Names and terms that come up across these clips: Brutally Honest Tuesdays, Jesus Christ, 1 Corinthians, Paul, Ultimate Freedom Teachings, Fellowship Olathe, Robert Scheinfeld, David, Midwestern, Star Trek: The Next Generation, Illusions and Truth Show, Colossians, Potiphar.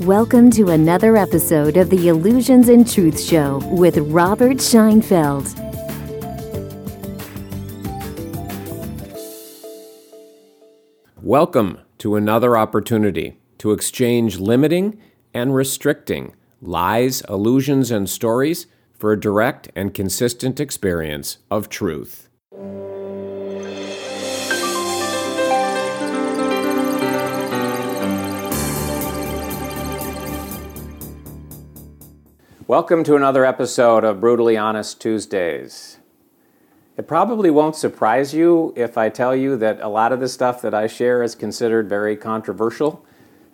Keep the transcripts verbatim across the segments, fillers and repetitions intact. Welcome to another episode of the Illusions and Truth Show with Robert Scheinfeld. Welcome to another opportunity to exchange limiting and restricting lies, illusions, and stories for a direct and consistent experience of truth. Welcome to another episode of Brutally Honest Tuesdays. It probably won't surprise you if I tell you that a lot of the stuff that I share is considered very controversial,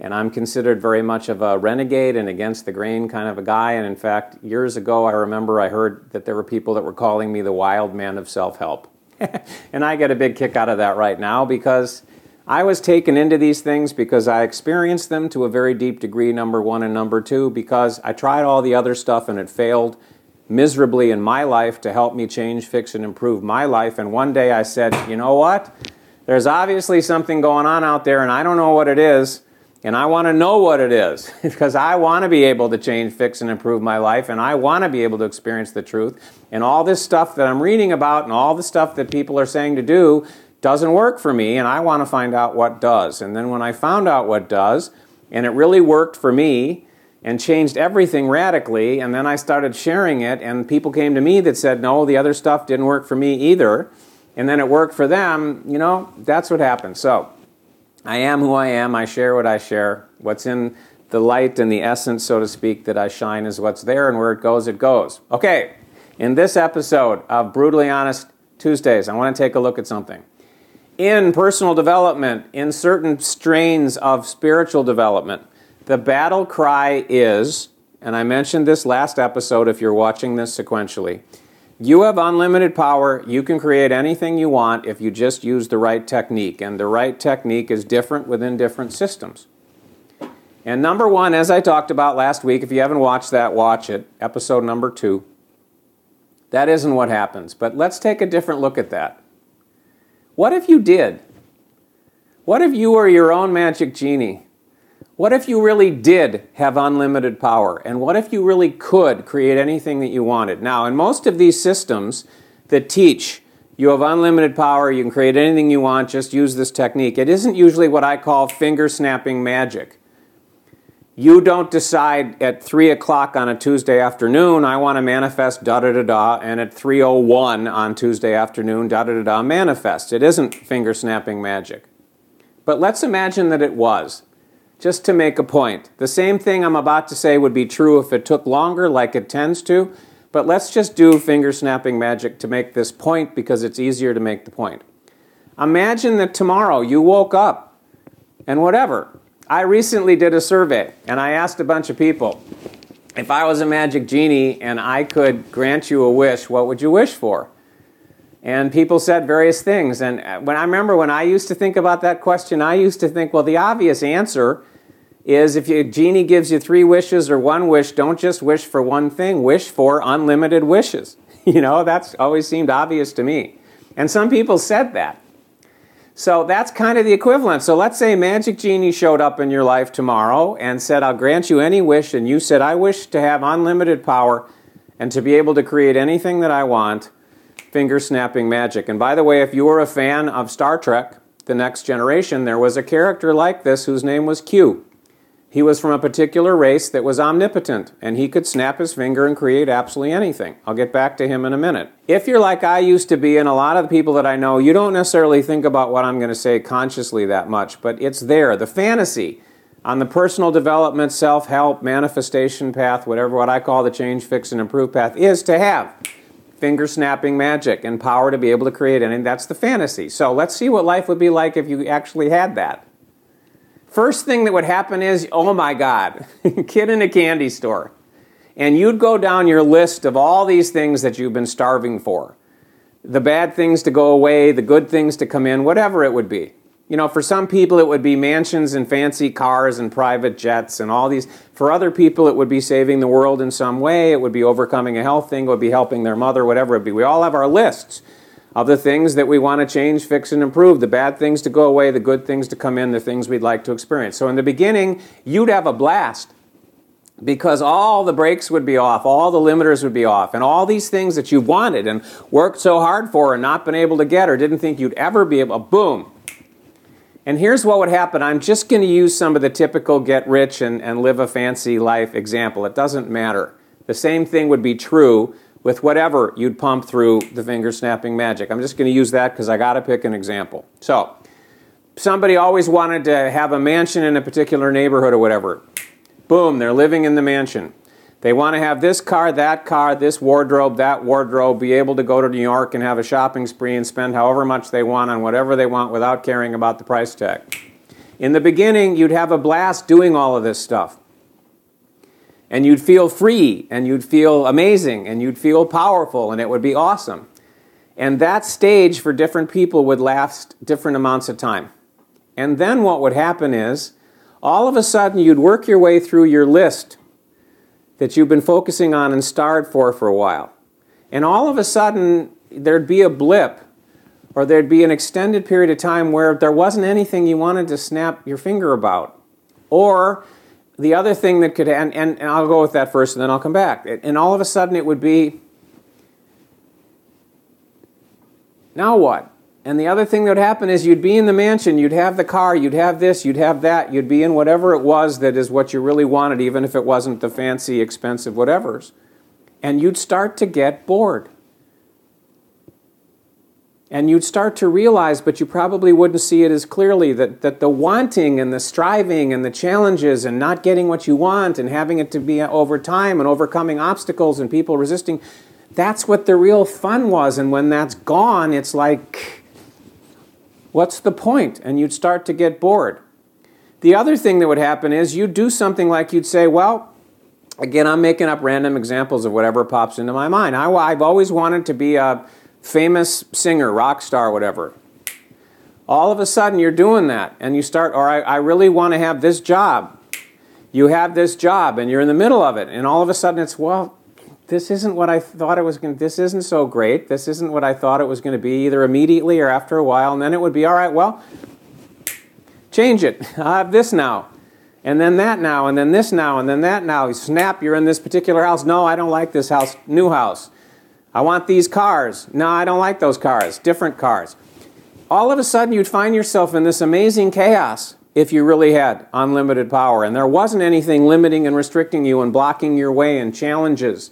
and I'm considered very much of a renegade and against the grain kind of a guy, and in fact, years ago I remember I heard that there were people that were calling me the wild man of self-help. And I get a big kick out of that right now because I was taken into these things because I experienced them to a very deep degree, number one, and number two, because I tried all the other stuff and it failed miserably in my life to help me change, fix, and improve my life. And one day I said, you know what? There's obviously something going on out there and I don't know what it is, and I want to know what it is because I want to be able to change, fix, and improve my life, and I want to be able to experience the truth. And all this stuff that I'm reading about and all the stuff that people are saying to do doesn't work for me, and I want to find out what does. And then when I found out what does, and it really worked for me and changed everything radically, and then I started sharing it, and people came to me that said, no, the other stuff didn't work for me either, and then it worked for them, you know, that's what happened. So I am who I am, I share what I share. What's in the light and the essence, so to speak, that I shine is what's there, and where it goes, it goes. Okay, in this episode of Brutally Honest Tuesdays, I want to take a look at something. In personal development, in certain strains of spiritual development, the battle cry is, and I mentioned this last episode if you're watching this sequentially, you have unlimited power, you can create anything you want if you just use the right technique, and the right technique is different within different systems. And number one, as I talked about last week, if you haven't watched that, watch it, episode number two. That isn't what happens, but let's take a different look at that. What if you did? What if you were your own magic genie? What if you really did have unlimited power? And what if you really could create anything that you wanted? Now, in most of these systems that teach you have unlimited power, you can create anything you want, just use this technique, it isn't usually what I call finger-snapping magic. You don't decide at three o'clock on a Tuesday afternoon, I want to manifest da-da-da-da, and at three oh one on Tuesday afternoon, da-da-da-da, manifest. It isn't finger-snapping magic. But let's imagine that it was, just to make a point. The same thing I'm about to say would be true if it took longer, like it tends to, but let's just do finger-snapping magic to make this point because it's easier to make the point. Imagine that tomorrow you woke up and whatever. I recently did a survey, and I asked a bunch of people, if I was a magic genie and I could grant you a wish, what would you wish for? And people said various things. And when I remember when I used to think about that question, I used to think, well, the obvious answer is if a genie gives you three wishes or one wish, don't just wish for one thing. Wish for unlimited wishes. You know, that's always seemed obvious to me. And some people said that. So that's kind of the equivalent. So let's say Magic Genie showed up in your life tomorrow and said, I'll grant you any wish, and you said, I wish to have unlimited power and to be able to create anything that I want, finger-snapping magic. And by the way, if you were a fan of Star Trek: The Next Generation, there was a character like this whose name was Q. He was from a particular race that was omnipotent, and he could snap his finger and create absolutely anything. I'll get back to him in a minute. If you're like I used to be, and a lot of the people that I know, you don't necessarily think about what I'm going to say consciously that much, but it's there. The fantasy on the personal development, self-help, manifestation path, whatever what I call the change, fix, and improve path, is to have finger-snapping magic and power to be able to create anything. That's the fantasy. So let's see what life would be like if you actually had that. First thing that would happen is, oh my God, kid in a candy store. And you'd go down your list of all these things that you've been starving for. The bad things to go away, the good things to come in, whatever it would be. You know, for some people it would be mansions and fancy cars and private jets and all these. For other people it would be saving the world in some way, it would be overcoming a health thing, it would be helping their mother, whatever it would be. We all have our lists of the things that we want to change, fix, and improve, the bad things to go away, the good things to come in, the things we'd like to experience. So in the beginning, you'd have a blast because all the brakes would be off, all the limiters would be off, and all these things that you wanted and worked so hard for and not been able to get or didn't think you'd ever be able, boom. And here's what would happen. I'm just going to use some of the typical get rich and, and live a fancy life example. It doesn't matter. The same thing would be true with whatever you'd pump through the finger-snapping magic. I'm just going to use that because I got to pick an example. So, somebody always wanted to have a mansion in a particular neighborhood or whatever. Boom, they're living in the mansion. They want to have this car, that car, this wardrobe, that wardrobe, be able to go to New York and have a shopping spree and spend however much they want on whatever they want without caring about the price tag. In the beginning, you'd have a blast doing all of this stuff. And you'd feel free, and you'd feel amazing, and you'd feel powerful, and it would be awesome. And that stage for different people would last different amounts of time. And then what would happen is, all of a sudden, you'd work your way through your list that you've been focusing on and starred for for a while. And all of a sudden, there'd be a blip, or there'd be an extended period of time where there wasn't anything you wanted to snap your finger about. Or the other thing that could, and, and, and I'll go with that first and then I'll come back. And all of a sudden it would be, now what? And the other thing that would happen is you'd be in the mansion, you'd have the car, you'd have this, you'd have that, you'd be in whatever it was that is what you really wanted, even if it wasn't the fancy, expensive whatevers. And you'd start to get bored. And you'd start to realize, but you probably wouldn't see it as clearly, that, that the wanting and the striving and the challenges and not getting what you want and having it to be over time and overcoming obstacles and people resisting, that's what the real fun was. And when that's gone, it's like, what's the point? And you'd start to get bored. The other thing that would happen is you'd do something like you'd say, well, again, I'm making up random examples of whatever pops into my mind. I, I've always wanted to be a famous singer, rock star, whatever. All of a sudden, you're doing that. And you start, or I, I really want to have this job. You have this job, and you're in the middle of it. And all of a sudden, it's, well, this isn't what I thought it was going to, this isn't so great. This isn't what I thought it was going to be either immediately or after a while. And then it would be, all right, well, change it. I'll have this now. And then that now. And then this now. And then that now. Snap, you're in this particular house. No, I don't like this house. New house. I want these cars. No, I don't like those cars. Different cars. All of a sudden, you'd find yourself in this amazing chaos if you really had unlimited power. And there wasn't anything limiting and restricting you and blocking your way and challenges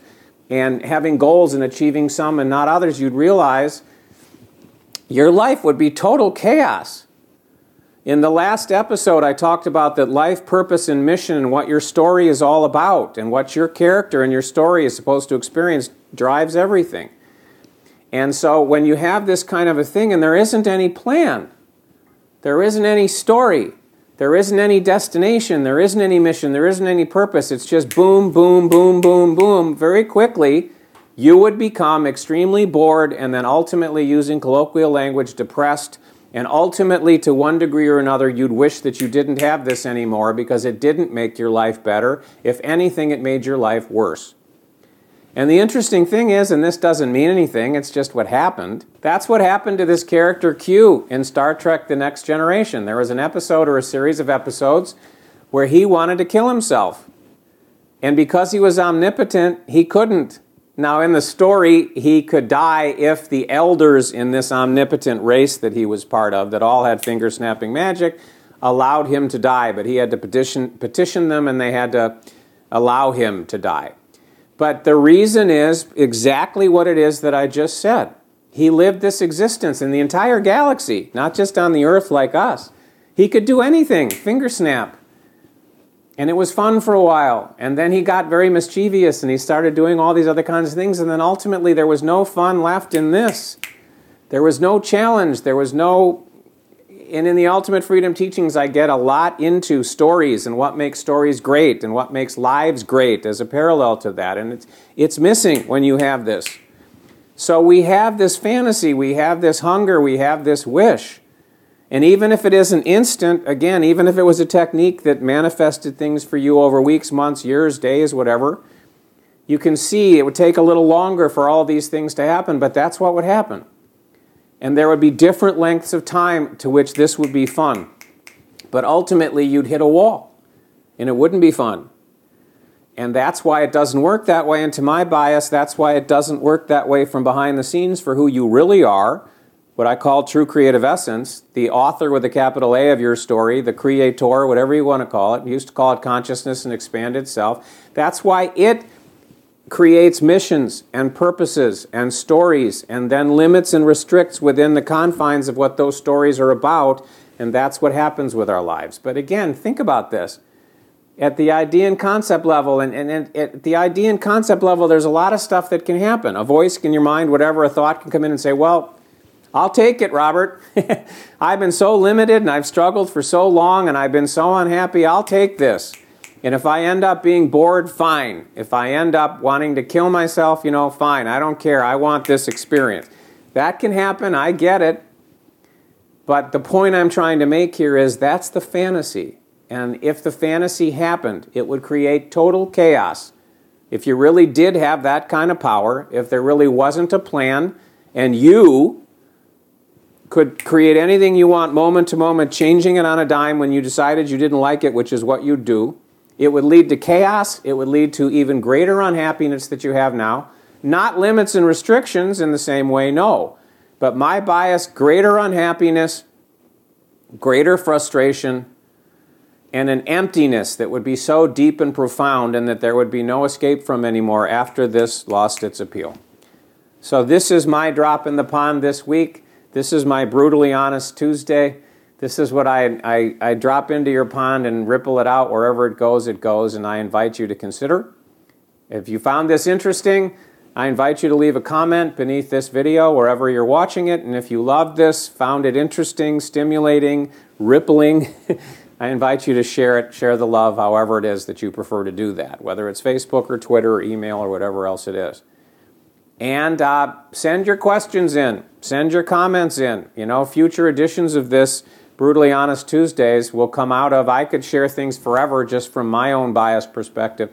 and having goals and achieving some and not others, you'd realize your life would be total chaos. In the last episode, I talked about that life, purpose, and mission and what your story is all about and what your character and your story is supposed to experience drives everything. And so when you have this kind of a thing and there isn't any plan, there isn't any story, there isn't any destination, there isn't any mission, there isn't any purpose. It's just boom, boom, boom, boom, boom. Very quickly, you would become extremely bored and then ultimately, using colloquial language, depressed. And ultimately, to one degree or another, you'd wish that you didn't have this anymore because it didn't make your life better. If anything, it made your life worse. And the interesting thing is, and this doesn't mean anything, it's just what happened, that's what happened to this character Q in Star Trek: The Next Generation. There was an episode or a series of episodes where he wanted to kill himself. And because he was omnipotent, he couldn't. Now in the story, he could die if the elders in this omnipotent race that he was part of, that all had finger-snapping magic, allowed him to die. But he had to petition, petition them and they had to allow him to die. But the reason is exactly what it is that I just said. He lived this existence in the entire galaxy, not just on the Earth like us. He could do anything, finger snap. And it was fun for a while. And then he got very mischievous and he started doing all these other kinds of things. And then ultimately there was no fun left in this. There was no challenge. There was no... And in the Ultimate Freedom Teachings, I get a lot into stories and what makes stories great and what makes lives great as a parallel to that. And it's, it's missing when you have this. So we have this fantasy, we have this hunger, we have this wish. And even if it isn't instant, again, even if it was a technique that manifested things for you over weeks, months, years, days, whatever, you can see it would take a little longer for all these things to happen, but that's what would happen. And there would be different lengths of time to which this would be fun. But ultimately, you'd hit a wall, and it wouldn't be fun. And that's why it doesn't work that way, and to my bias, that's why it doesn't work that way from behind the scenes for who you really are, what I call true creative essence, the author with a capital A of your story, the creator, whatever you want to call it. We used to call it consciousness and expanded self. That's why it creates missions and purposes and stories and then limits and restricts within the confines of what those stories are about, and that's what happens with our lives. But again, think about this. At the idea and concept level, and, and, and at the idea and concept level, there's a lot of stuff that can happen. A voice in your mind, whatever, a thought can come in and say, well, I'll take it, Robert. I've been so limited and I've struggled for so long and I've been so unhappy, I'll take this. And if I end up being bored, fine. If I end up wanting to kill myself, you know, fine. I don't care. I want this experience. That can happen. I get it. But the point I'm trying to make here is that's the fantasy. And if the fantasy happened, it would create total chaos. If you really did have that kind of power, if there really wasn't a plan, and you could create anything you want moment to moment, changing it on a dime when you decided you didn't like it, which is what you do, it would lead to chaos, it would lead to even greater unhappiness that you have now. Not limits and restrictions in the same way, no. But my bias, greater unhappiness, greater frustration, and an emptiness that would be so deep and profound and that there would be no escape from anymore after this lost its appeal. So this is my drop in the pond this week. This is my Brutally Honest Tuesday. This is what I, I, I drop into your pond and ripple it out wherever it goes, it goes, and I invite you to consider. If you found this interesting, I invite you to leave a comment beneath this video wherever you're watching it. And if you loved this, found it interesting, stimulating, rippling, I invite you to share it, share the love, however it is that you prefer to do that, whether it's Facebook or Twitter or email or whatever else it is. And uh, send your questions in, send your comments in. You know, future editions of this Brutally Honest Tuesdays will come out of, I could share things forever just from my own biased perspective,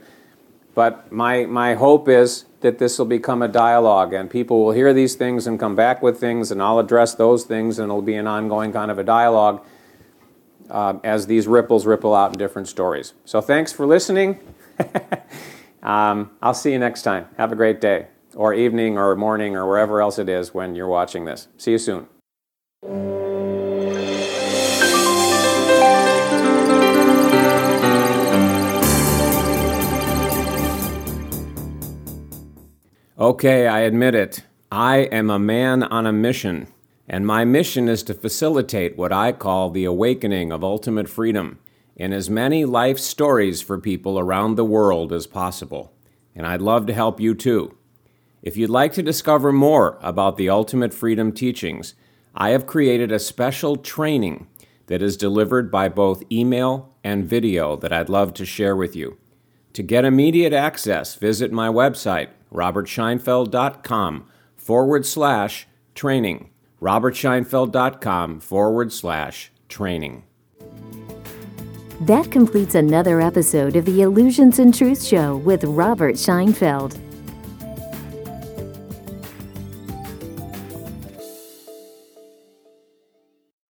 but my, my hope is that this will become a dialogue and people will hear these things and come back with things and I'll address those things and it'll be an ongoing kind of a dialogue. Uh, as these ripples ripple out in different stories. So thanks for listening. um, I'll see you next time. Have a great day, or evening, or morning, or wherever else it is when you're watching this. See you soon. Okay, I admit it. I am a man on a mission. And my mission is to facilitate what I call the awakening of ultimate freedom in as many life stories for people around the world as possible. And I'd love to help you too. If you'd like to discover more about the Ultimate Freedom Teachings, I have created a special training that is delivered by both email and video that I'd love to share with you. To get immediate access, visit my website, robertscheinfeld.com forward slash training. robertscheinfeld.com forward slash training. That completes another episode of the Illusions and Truth Show with Robert Scheinfeld.